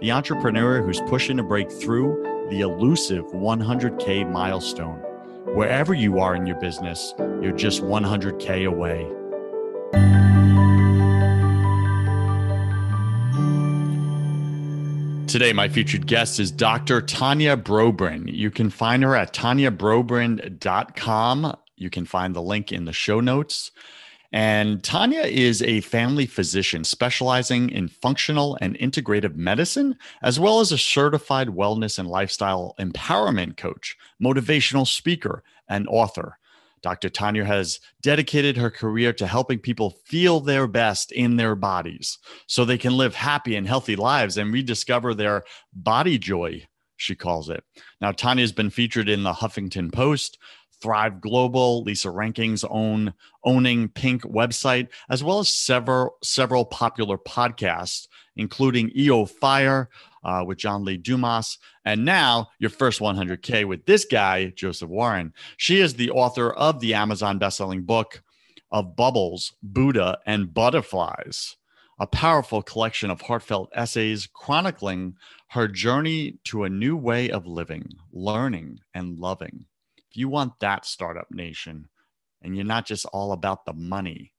the entrepreneur who's pushing to break through the elusive 100K milestone. Wherever you are in your business, you're just 100K away. Today, my featured guest is Dr. Tanya Bobrin. You can find her at tanyabobrin.com. You can find the link in the show notes. And Tanya is a family physician specializing in functional and integrative medicine, as well as a certified wellness and lifestyle empowerment coach, motivational speaker, and author. Dr. Tanya has dedicated her career to helping people feel their best in their bodies so they can live happy and healthy lives and rediscover their body joy, she calls it. Now, Tanya has been featured in the Huffington Post, Thrive Global, Lisa Ranking's own Owning Pink website, as well as several popular podcasts, including EO Fire with John Lee Dumas, and now your first 100K with this guy, Joseph Warren. She is the author of the Amazon bestselling book of Bubbles, Buddha, and Butterflies, a powerful collection of heartfelt essays chronicling her journey to a new way of living, learning, and loving. If you want that startup nation, and you're not just all about the money,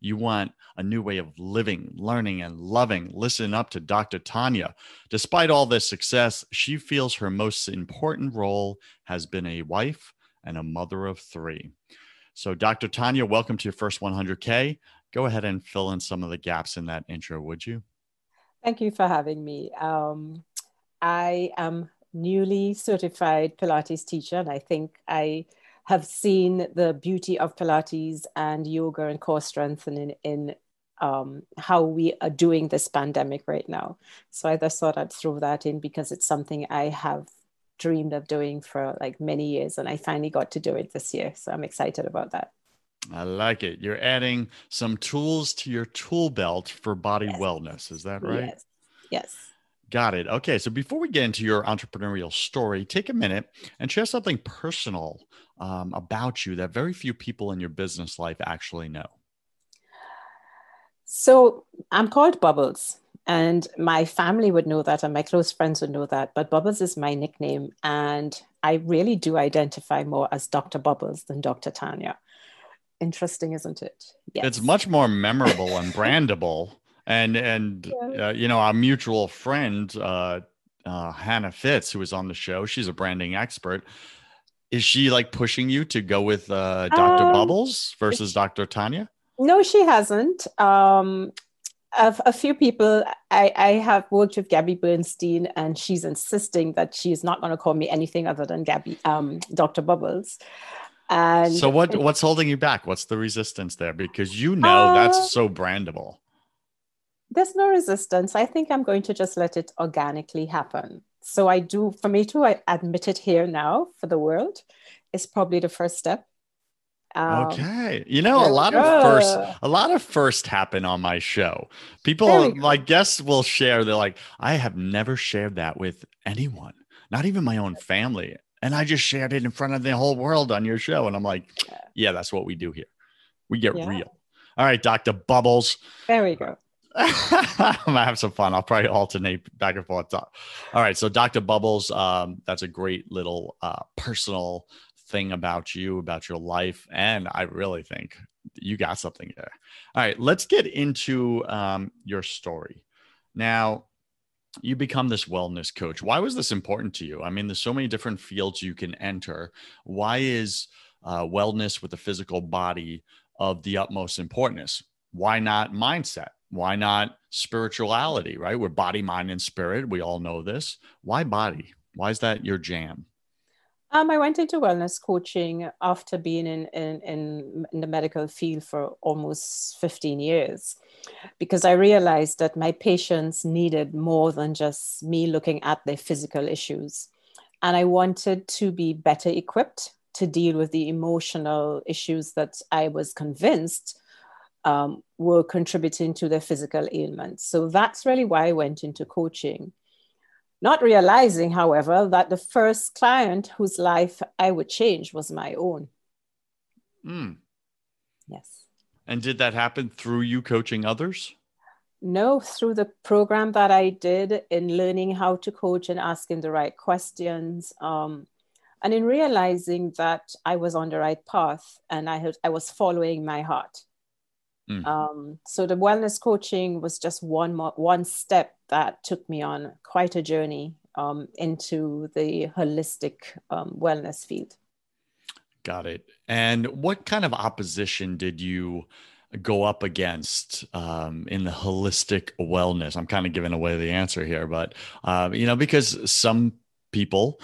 you want a new way of living, learning, and loving, listen up to Dr. Tanya. Despite all this success, she feels her most important role has been a wife and a mother of 3. So Dr. Tanya, welcome to your first 100K. Go ahead and fill in some of the gaps in that intro, would you? Thank you for having me. I am newly certified Pilates teacher, and I think I have seen the beauty of Pilates and yoga and core strengthening in how we are doing this pandemic right now. So I just thought I'd throw that in because it's something I have dreamed of doing for like many years, and I finally got to do it this year. So I'm excited about that. I like it. You're adding some tools to your tool belt for body wellness. Is that right? Yes. Got it. Okay. So before we get into your entrepreneurial story, take a minute and share something personal about you that very few people in your business life actually know. So I'm called Bubbles, and my family would know that and my close friends would know that, but Bubbles is my nickname. And I really do identify more as Dr. Bubbles than Dr. Tanya. Interesting, isn't it? Yes. It's much more memorable and brandable. And you know, our mutual friend, Hannah Fitz, who was on the show, she's a branding expert. Is she like pushing you to go with Dr. Bubbles versus Dr. Tanya? No, she hasn't. A few people, I have worked with Gabby Bernstein, and she's insisting that she's not going to call me anything other than Dr. Bubbles. And so what's holding you back? What's the resistance there? Because you know that's so brandable. There's no resistance. I think I'm going to just let it organically happen. So I do, for me too, I admit it here now for the world is probably the first step. Okay. You know, a lot of firsts happen on my show. People, my guests will share. They're like, I have never shared that with anyone, not even my own family. And I just shared it in front of the whole world on your show. And I'm like, yeah, that's what we do here. We get real. All right, Dr. Bubbles. There we go. I'm gonna have some fun. I'll probably alternate back and forth. All right. So Dr. Bubbles, that's a great little personal thing about you, about your life. And I really think you got something there. All right. Let's get into your story. Now, you become this wellness coach. Why was this important to you? I mean, there's so many different fields you can enter. Why is wellness with the physical body of the utmost importance? Why not mindset? Why not spirituality, right? We're body, mind, and spirit. We all know this. Why body? Why is that your jam? I went into wellness coaching after being in the medical field for almost 15 years, because I realized that my patients needed more than just me looking at their physical issues. And I wanted to be better equipped to deal with the emotional issues that I was convinced were contributing to their physical ailments. So that's really why I went into coaching. Not realizing, however, that the first client whose life I would change was my own. Mm. Yes. And did that happen through you coaching others? No, through the program that I did in learning how to coach and asking the right questions. And in realizing that I was on the right path and I was following my heart. Mm. So the wellness coaching was just one step that took me on quite a journey into the holistic wellness field. Got it. And what kind of opposition did you go up against in the holistic wellness? I'm kind of giving away the answer here, but because some people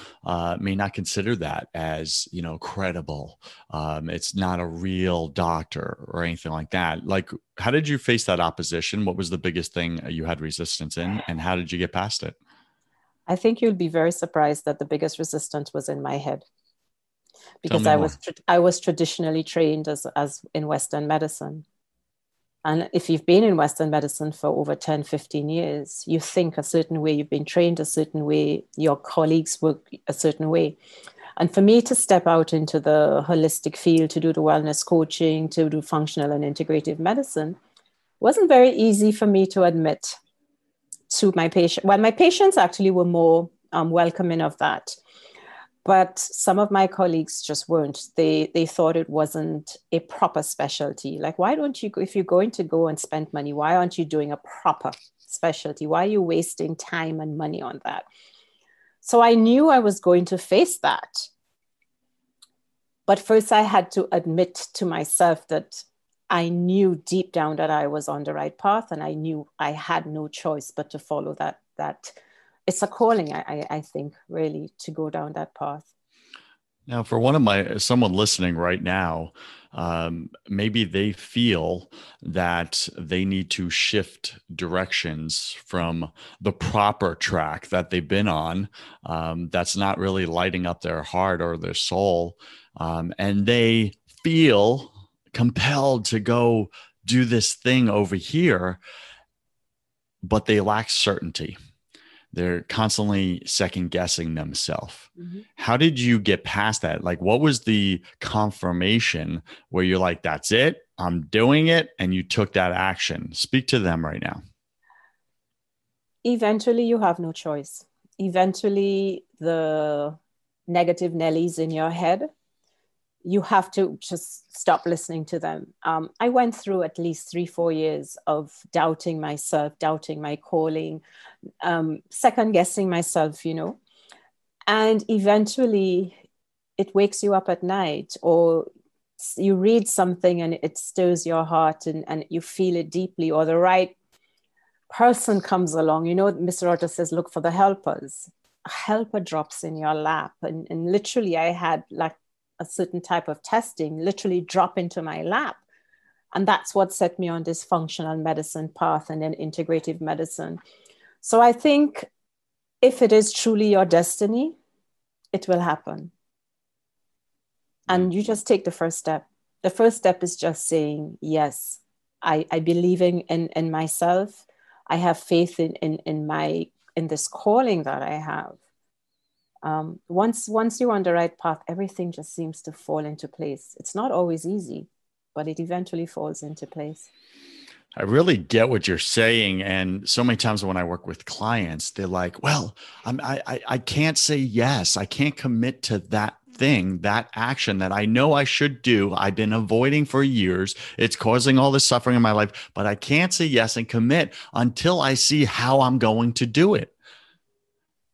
may not consider that as, credible. It's not a real doctor or anything like that. Like, how did you face that opposition? What was the biggest thing you had resistance in, and how did you get past it? I think you'll be very surprised that the biggest resistance was in my head, because I was traditionally trained as in Western medicine. And if you've been in Western medicine for over 10, 15 years, you think a certain way, you've been trained a certain way, your colleagues work a certain way. And for me to step out into the holistic field, to do the wellness coaching, to do functional and integrative medicine, wasn't very easy for me to admit to my patient. Well, my patients actually were more welcoming of that. But some of my colleagues just weren't. They thought it wasn't a proper specialty. Like, why don't you, if you're going to go and spend money, why aren't you doing a proper specialty? Why are you wasting time and money on that? So I knew I was going to face that. But first I had to admit to myself that I knew deep down that I was on the right path, and I knew I had no choice but to follow that. It's a calling, I think, really, to go down that path. Now, for someone listening right now, maybe they feel that they need to shift directions from the proper track that they've been on. That's not really lighting up their heart or their soul. And they feel compelled to go do this thing over here, but they lack certainty. They're constantly second guessing themselves. Mm-hmm. How did you get past that? Like, what was the confirmation where you're like, that's it, I'm doing it, and you took that action? Speak to them right now. Eventually, you have no choice. Eventually, the negative Nellies in your head, you have to just stop listening to them. I went through at least 3-4 years of doubting myself, doubting my calling, second guessing myself, and eventually it wakes you up at night, or you read something and it stirs your heart and you feel it deeply, or the right person comes along. Mr. Otter says, look for the helpers. A helper drops in your lap. And literally I had like a certain type of testing literally drop into my lap. And that's what set me on this functional medicine path and then integrative medicine. So I think if it is truly your destiny, it will happen. And you just take the first step. The first step is just saying, yes, I believe in myself. I have faith in this calling that I have. Once you're on the right path, everything just seems to fall into place. It's not always easy, but it eventually falls into place. I really get what you're saying. And so many times when I work with clients, they're like, well, I can't say yes. I can't commit to that thing, that action that I know I should do. I've been avoiding for years. It's causing all this suffering in my life, but I can't say yes and commit until I see how I'm going to do it.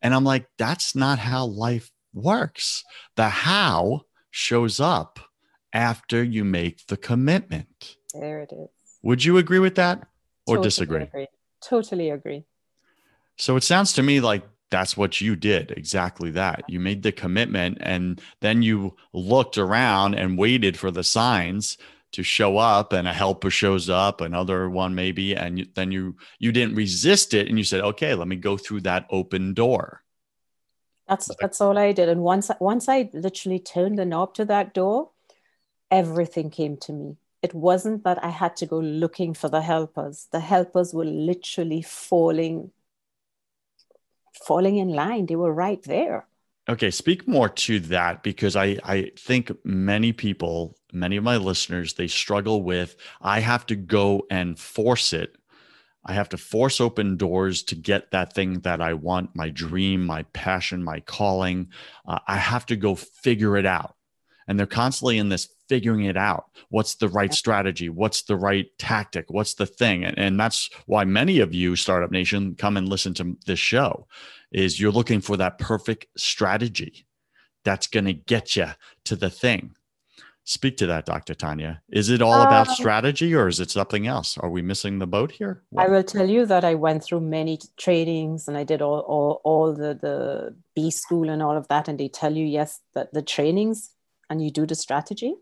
And I'm like, that's not how life works. The how shows up after you make the commitment. There it is. Would you agree with that or disagree? Agree. Totally agree. So it sounds to me like that's what you did. Exactly that. You made the commitment and then you looked around and waited for the signs to show up, and a helper shows up, another one maybe, and then you didn't resist it, and you said, "Okay, let me go through that open door." That's all I did, and once I literally turned the knob to that door, everything came to me. It wasn't that I had to go looking for the helpers. The helpers were literally falling in line. They were right there. Okay, speak more to that, because I think many people, many of my listeners, they struggle with, I have to go and force it. I have to force open doors to get that thing that I want, my dream, my passion, my calling. I have to go figure it out. And they're constantly in this figuring it out. What's the right strategy? What's the right tactic? What's the thing? And that's why many of you, Startup Nation, come and listen to this show, is you're looking for that perfect strategy that's going to get you to the thing. Speak to that, Dr. Tanya. Is it all about strategy, or is it something else? Are we missing the boat here? What? I will tell you that I went through many trainings, and I did all the B school and all of that. And they tell you, yes, that the trainings, and you do the strategy.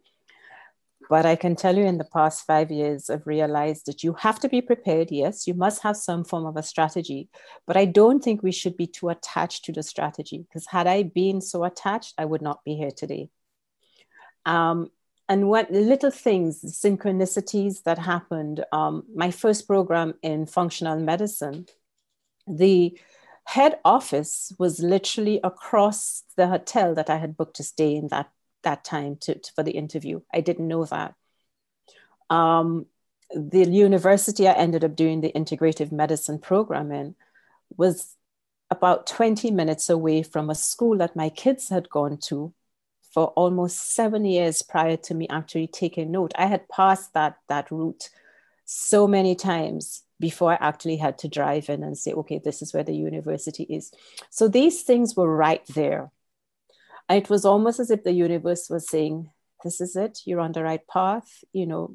But I can tell you in the past 5 years, I've realized that you have to be prepared. Yes, you must have some form of a strategy, but I don't think we should be too attached to the strategy, because had I been so attached, I would not be here today. And what little things, synchronicities that happened, my first program in functional medicine, the head office was literally across the hotel that I had booked to stay in that time for the interview. I didn't know that. The university I ended up doing the integrative medicine program in was about 20 minutes away from a school that my kids had gone to for almost 7 years prior to me actually taking note. I had passed that route so many times before I actually had to drive in and say, okay, this is where the university is. So these things were right there. It was almost as if the universe was saying, this is it, you're on the right path. You know,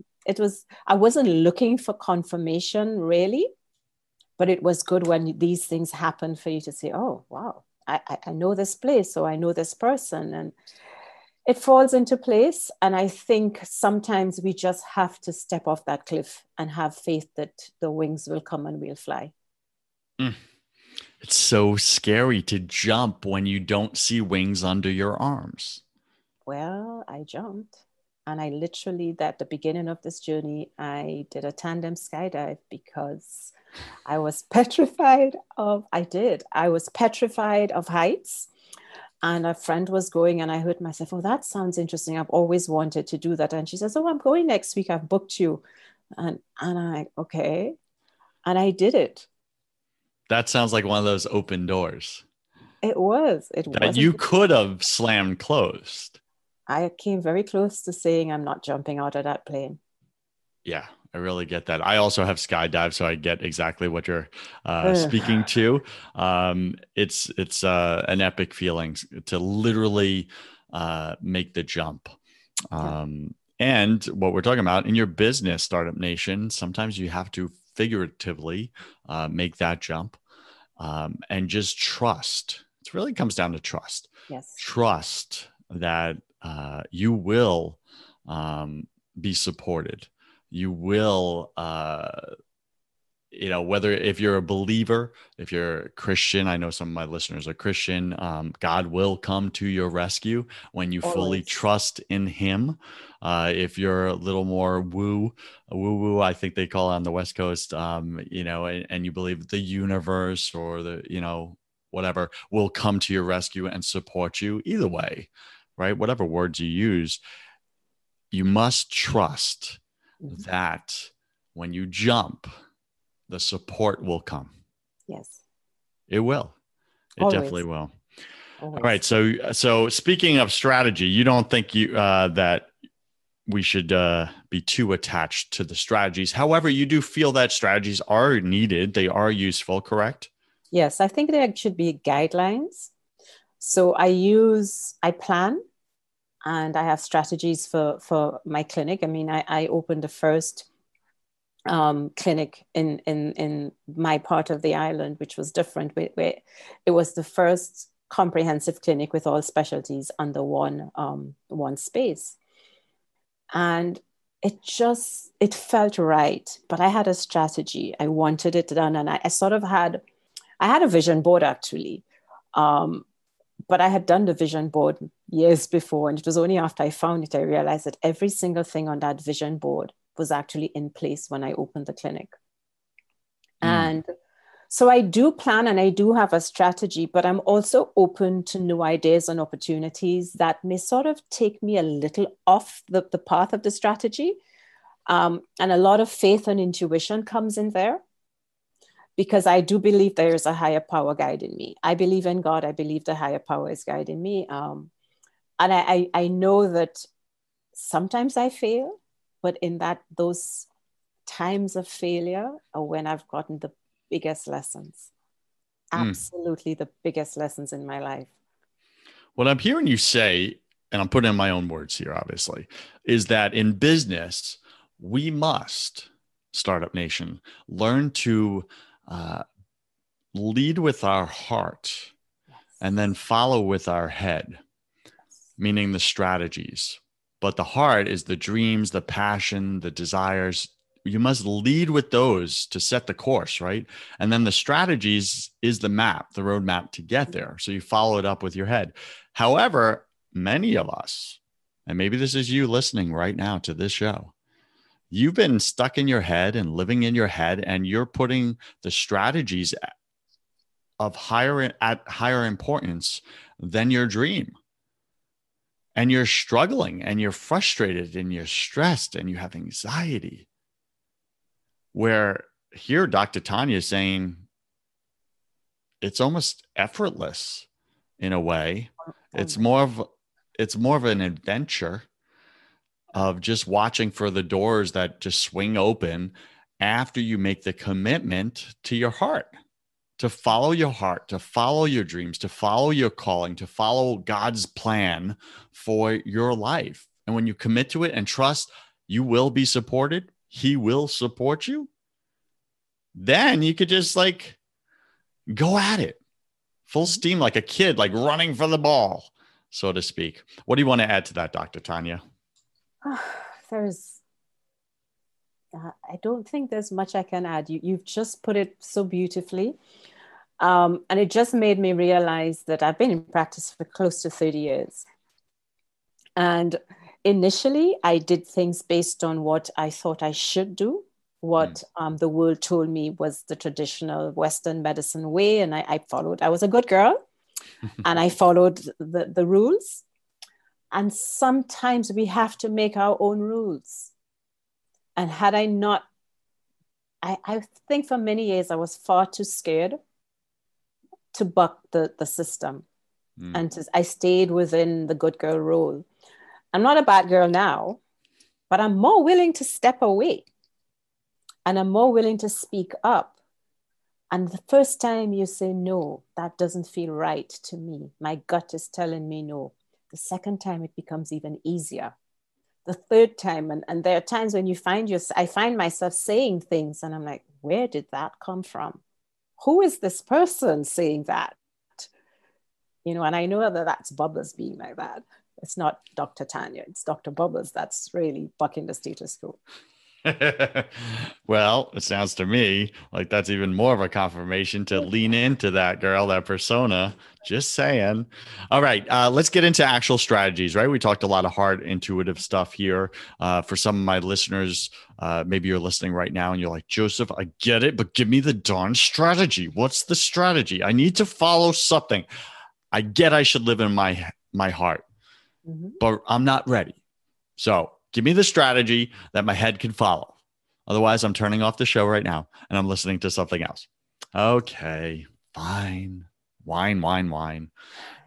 I wasn't looking for confirmation really, but it was good when these things happen for you to say, oh, wow, I know this place, or I know this person. And it falls into place. And I think sometimes we just have to step off that cliff and have faith that the wings will come and we'll fly. Mm. It's so scary to jump when you don't see wings under your arms. Well, I jumped, and I literally, at the beginning of this journey, I did a tandem skydive because I was petrified of heights, and a friend was going, and I heard myself, oh, that sounds interesting. I've always wanted to do that. And she says, oh, I'm going next week. I've booked you. And I'm like, okay. And I did it. That sounds like one of those open doors. It was. You could have slammed closed. I came very close to saying, I'm not jumping out of that plane. Yeah, I really get that. I also have skydived, so I get exactly what you're speaking to. It's an epic feeling to literally make the jump. And what we're talking about in your business, Startup Nation, sometimes you have to figuratively make that jump and just trust. It really comes down to trust. Yes. Trust that you will be supported. You will, whether if you're a believer, if you're a Christian, I know some of my listeners are Christian, God will come to your rescue when you fully trust in him. If you're a little more woo woo, I think they call it on the West Coast, and you believe the universe or whatever will come to your rescue and support you either way, right? Whatever words you use, you must trust that when you jump, the support will come. Yes. It will. It definitely will. Always. All right. So speaking of strategy, you don't think that we should be too attached to the strategies. However, you do feel that strategies are needed. They are useful, correct? Yes, I think there should be guidelines. So I plan, and I have strategies for my clinic. I mean, I opened the first clinic in my part of the island, which was different. It was the first comprehensive clinic with all specialties under one space. And it felt right, but I had a strategy. I wanted it done. And I sort of had a vision board actually. But I had done the vision board years before, and it was only after I found it, I realized that every single thing on that vision board was actually in place when I opened the clinic. Mm. And so I do plan and I do have a strategy, but I'm also open to new ideas and opportunities that may sort of take me a little off the path of the strategy. And a lot of faith and intuition comes in there, because I do believe there is a higher power guiding me. I believe in God. I believe the higher power is guiding me. And I know that sometimes I fail, but in those times of failure are when I've gotten the biggest lessons, absolutely the biggest lessons in my life. What I'm hearing you say, and I'm putting in my own words here, obviously, is that in business, we must, Startup Nation, learn to lead with our heart, yes, and then follow with our head, yes, meaning the strategies. But the heart is the dreams, the passion, the desires. You must lead with those to set the course, right? And then the strategies is the map, the roadmap to get there. So you follow it up with your head. However, many of us, and maybe this is you listening right now to this show, you've been stuck in your head and living in your head, and you're putting the strategies at higher importance than your dream. And you're struggling and you're frustrated and you're stressed and you have anxiety. Where here, Dr. Tanya is saying it's almost effortless in a way. It's more of an adventure of just watching for the doors that just swing open after you make the commitment to your heart, to follow your heart, to follow your dreams, to follow your calling, to follow God's plan for your life. And when you commit to it and trust, you will be supported. He will support you. Then you could just like go at it full steam, like a kid, like running for the ball, so to speak. What do you want to add to that, Dr. Tanya? I don't think there's much I can add. You've just put it so beautifully. And it just made me realize that I've been in practice for close to 30 years. And initially, I did things based on what I thought I should do, what the world told me was the traditional Western medicine way. And I followed. I was a good girl and I followed the rules. And sometimes we have to make our own rules. And had I not, I think for many years, I was far too scared to buck the system. Mm. And I stayed within the good girl role. I'm not a bad girl now, but I'm more willing to step away. And I'm more willing to speak up. And the first time you say, no, that doesn't feel right to me. My gut is telling me no. The second time it becomes even easier. The third time, and there are times when I find myself saying things and I'm like, where did that come from? Who is this person saying that? You know, and I know that that's Bubbles being like that. It's not Dr. Tanya, it's Dr. Bubbles that's really bucking the status quo. Well, it sounds to me like that's even more of a confirmation to lean into that girl, that persona. Just saying. All right. Let's get into actual strategies, right? We talked a lot of hard, intuitive stuff here. For some of my listeners, maybe you're listening right now and you're like, Joseph, I get it, but give me the darn strategy. What's the strategy? I need to follow something. I get I should live in my heart, but I'm not ready. So give me the strategy that my head can follow. Otherwise, I'm turning off the show right now and I'm listening to something else. Okay, fine. Wine.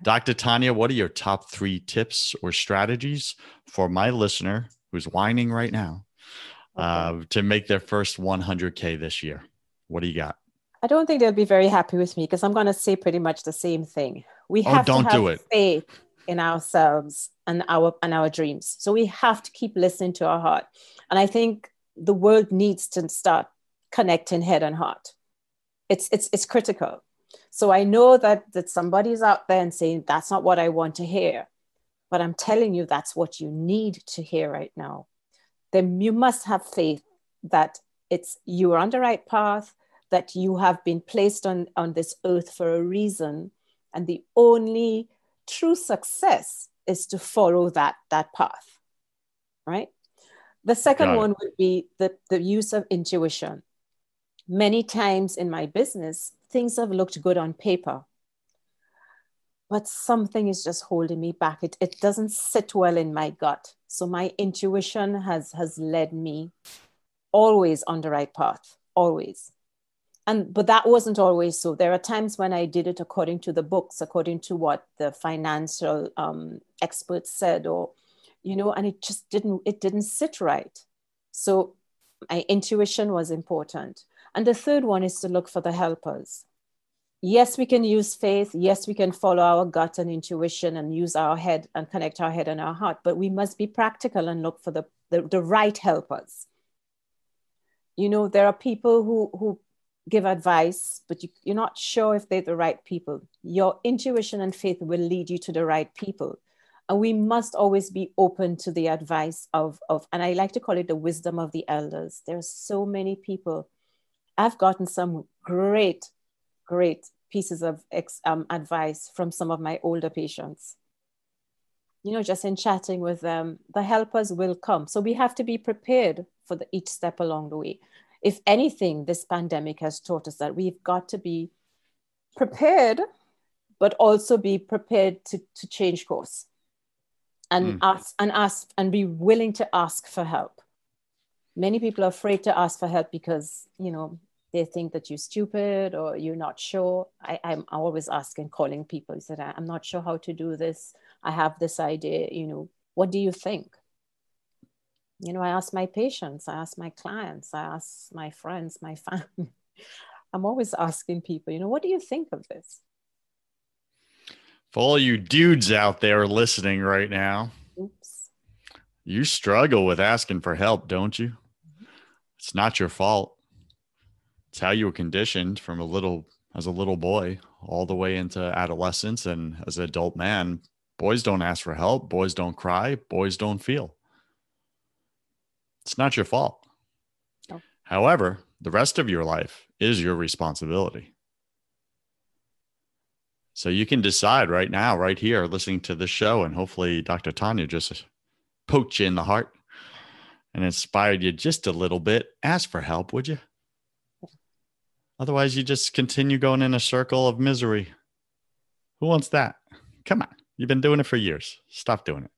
Dr. Tanya, what are your top 3 tips or strategies for my listener who's whining right now to make their first $100K this year? What do you got? I don't think they'll be very happy with me because I'm going to say pretty much the same thing. We have to have faith in ourselves and our dreams. So we have to keep listening to our heart. And I think the world needs to start connecting head and heart. It's critical. So I know that somebody's out there and saying, that's not what I want to hear. But I'm telling you, that's what you need to hear right now. Then you must have faith that you are on the right path, that you have been placed on this earth for a reason. And the only true success is to follow that path, right? The second one would be the use of intuition. Many times in my business, things have looked good on paper, but something is just holding me back. It doesn't sit well in my gut. So my intuition has led me always on the right path, always. But that wasn't always so. There are times when I did it according to the books, according to what the financial experts said, or, and it just didn't sit right. So my intuition was important. And the third one is to look for the helpers. Yes, we can use faith. Yes, we can follow our gut and intuition and use our head and connect our head and our heart, but we must be practical and look for the right helpers. There are people who give advice, but you're not sure if they're the right people. Your intuition and faith will lead you to the right people. And we must always be open to the advice of, and I like to call it the wisdom of the elders. There are so many people. I've gotten some great pieces of advice from some of my older patients. Just in chatting with them, the helpers will come. So we have to be prepared for each step along the way. If anything, this pandemic has taught us that we've got to be prepared, but also be prepared to change course and ask and be willing to ask for help. Many people are afraid to ask for help because, they think that you're stupid or you're not sure. I'm always asking, calling people. I said, I'm not sure how to do this. I have this idea, what do you think? I ask my patients, I ask my clients, I ask my friends, my family. I'm always asking people, what do you think of this? For all you dudes out there listening right now, you struggle with asking for help, don't you? It's not your fault. It's how you were conditioned from as a little boy all the way into adolescence and as an adult man. Boys don't ask for help. Boys don't cry. Boys don't feel. It's not your fault. No. However, the rest of your life is your responsibility. So you can decide right now, right here, listening to this show, and hopefully Dr. Tanya just poked you in the heart and inspired you just a little bit. Ask for help, would you? Otherwise, you just continue going in a circle of misery. Who wants that? Come on. You've been doing it for years. Stop doing it.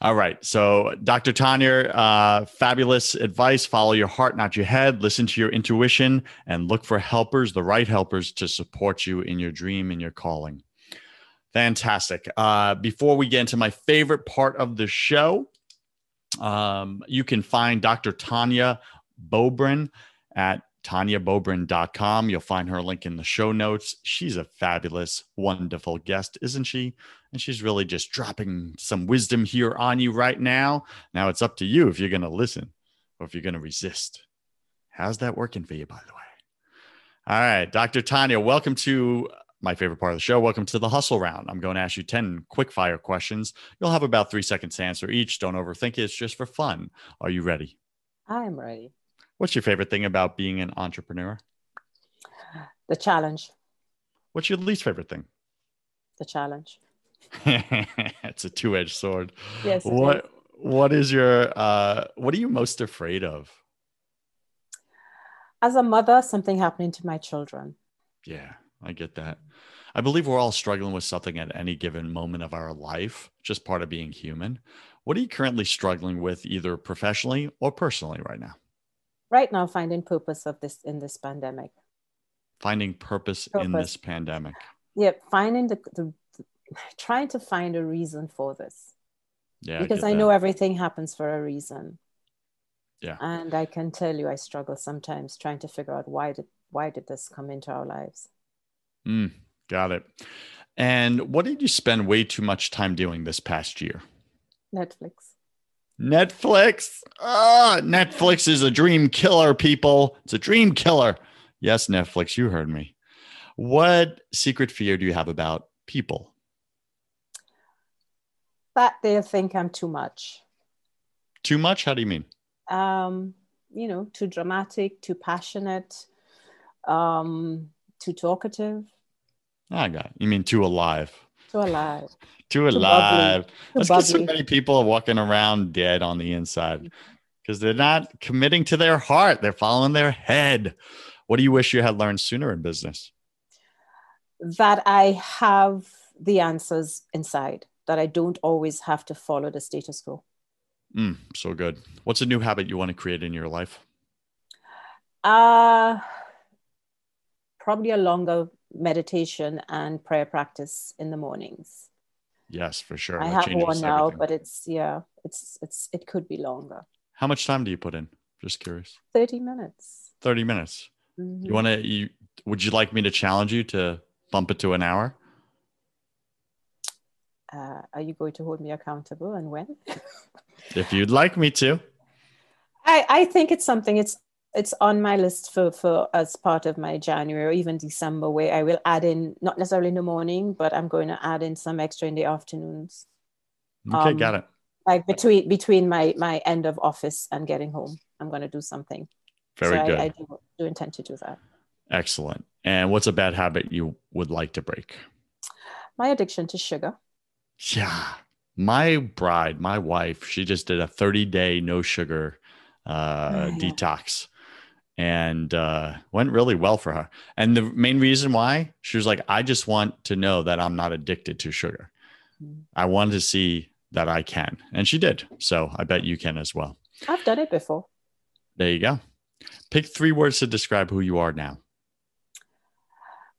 All right. So Dr. Tanya, fabulous advice. Follow your heart, not your head. Listen to your intuition and look for helpers, the right helpers to support you in your dream and your calling. Fantastic. Before we get into my favorite part of the show, you can find Dr. Tanya Bobrin at TanyaBobrin.com. You'll find her link in the show notes. She's a fabulous, wonderful guest, isn't she? And she's really just dropping some wisdom here on you right now. Now it's up to you if you're going to listen or if you're going to resist. How's that working for you, by the way? All right, Dr. Tanya, welcome to my favorite part of the show. Welcome to the hustle round. I'm going to ask you 10 quick fire questions. You'll have about 3 seconds to answer each. Don't overthink it. It's just for fun. Are you ready? I'm ready. What's your favorite thing about being an entrepreneur? The challenge. What's your least favorite thing? The challenge. It's a two-edged sword. Yes. What are you most afraid of? As a mother, something happening to my children. Yeah, I get that. I believe we're all struggling with something at any given moment of our life, just part of being human. What are you currently struggling with, either professionally or personally right now? Right now, finding purpose in this pandemic. Finding purpose in this pandemic. Yeah, finding trying to find a reason for this. Yeah, because I know everything happens for a reason. Yeah, and I can tell you, I struggle sometimes trying to figure out why did why did this come into our lives? Got it. And what did you spend way too much time doing this past year? Netflix. Ah, Netflix is a dream killer, people. It's a dream killer. Yes, Netflix, you heard me. What secret fear do you have about people? That they think I'm too much. Too much? How do you mean? Too dramatic, too passionate, too talkative. I got it. You mean too alive. Too alive. That's because so many people are walking around dead on the inside because they're not committing to their heart. They're following their head. What do you wish you had learned sooner in business? That I have the answers inside, that I don't always have to follow the status quo. So good. What's a new habit you want to create in your life? Probably a longer meditation and prayer practice in the mornings. Yes, for sure. I have one now, but it could be longer. How much time do you put in? Just curious. 30 minutes. 30 minutes. Mm-hmm. Would you like me to challenge you to bump it to an hour? Are you going to hold me accountable, and when? If you'd like me to. I think it's something, it's on my list for as part of my January or even December, where I will add in, not necessarily in the morning, but I'm going to add in some extra in the afternoons. Okay, got it. Like between my end of office and getting home, I'm going to do something. Very good. I do intend to do that. Excellent. And what's a bad habit you would like to break? My addiction to sugar. Yeah. My wife, she just did a 30-day no sugar detox, and went really well for her. And the main reason why, she was like, I just want to know that I'm not addicted to sugar. I wanted to see that I can. And she did. So I bet you can as well. I've done it before. There you go. Pick 3 words to describe who you are now.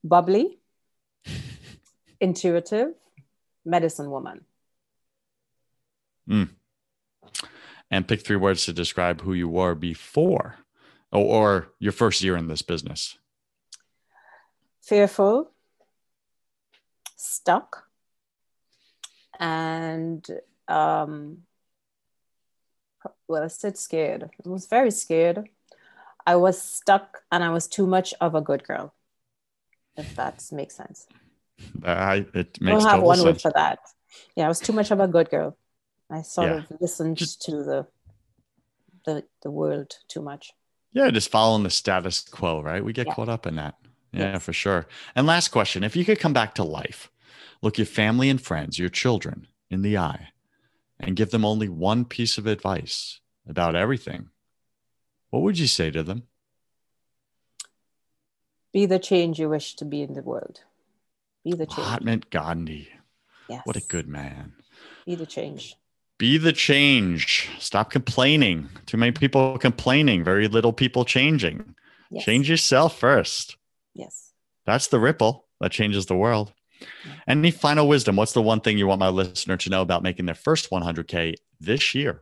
Bubbly, intuitive, medicine woman. And pick 3 words to describe who you were before or your first year in this business. Fearful, stuck, and I said scared. I was very scared. I was stuck, and I was too much of a good girl, if that makes sense. It makes total sense. I don't have one word for that. Yeah, I was too much of a good girl. I sort of listened to the world too much. Yeah, just following the status quo, right? We get caught up in that. Yeah, for sure. And last question, if you could come back to life, look your family and friends, your children in the eye, and give them only one piece of advice about everything, what would you say to them? Be the change you wish to be in the world. Be the change. Mahatma Gandhi. Yes. What a good man. Be the change. Be the change. Stop complaining. Too many people complaining. Very little people changing. Yes. Change yourself first. Yes. That's the ripple that changes the world. Yeah. Any final wisdom? What's the one thing you want my listener to know about making their first 100K this year?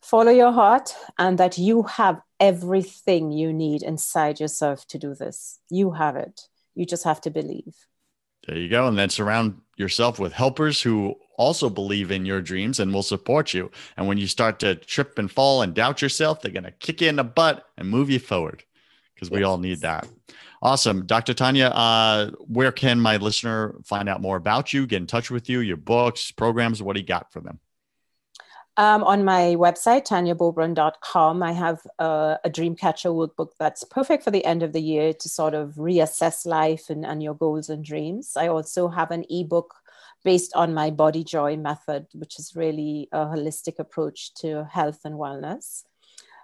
Follow your heart, and that you have everything you need inside yourself to do this. You have it. You just have to believe. There you go. And then surround yourself with helpers who also believe in your dreams and will support you. And when you start to trip and fall and doubt yourself, they're going to kick you in the butt and move you forward, because we all need that. Awesome. Dr. Tanya, where can my listener find out more about you, get in touch with you, your books, programs? What do you got for them? On my website, tanyabobrin.com, I have a Dreamcatcher workbook that's perfect for the end of the year to sort of reassess life and your goals and dreams. I also have an ebook based on my body joy method, which is really a holistic approach to health and wellness.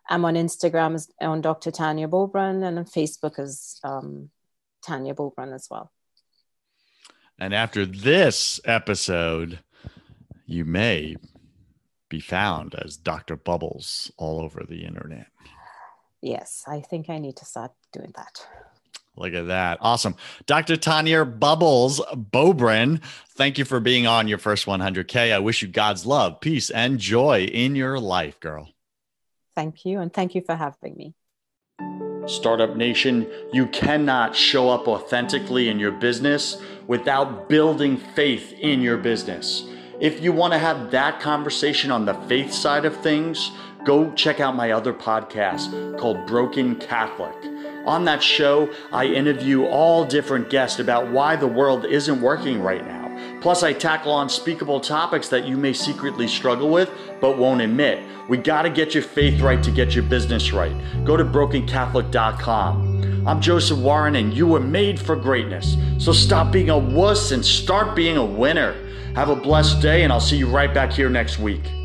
I'm on Instagram as on Dr. Tanya Bobrin, and on Facebook as Tanya Bobrin as well. And after this episode, you may be found as Dr. Bubbles all over the internet. Yes, I think I need to start doing that. Look at that. Awesome. Dr. Tanya Bubbles Bobrin, thank you for being on your first 100K. I wish you God's love, peace, and joy in your life, girl. Thank you. And thank you for having me. Startup Nation, you cannot show up authentically in your business without building faith in your business. If you want to have that conversation on the faith side of things, go check out my other podcast called Broken Catholic. On that show, I interview all different guests about why the world isn't working right now. Plus, I tackle unspeakable topics that you may secretly struggle with, but won't admit. We gotta get your faith right to get your business right. Go to brokencatholic.com. I'm Joseph Warren, and you were made for greatness. So stop being a wuss and start being a winner. Have a blessed day, and I'll see you right back here next week.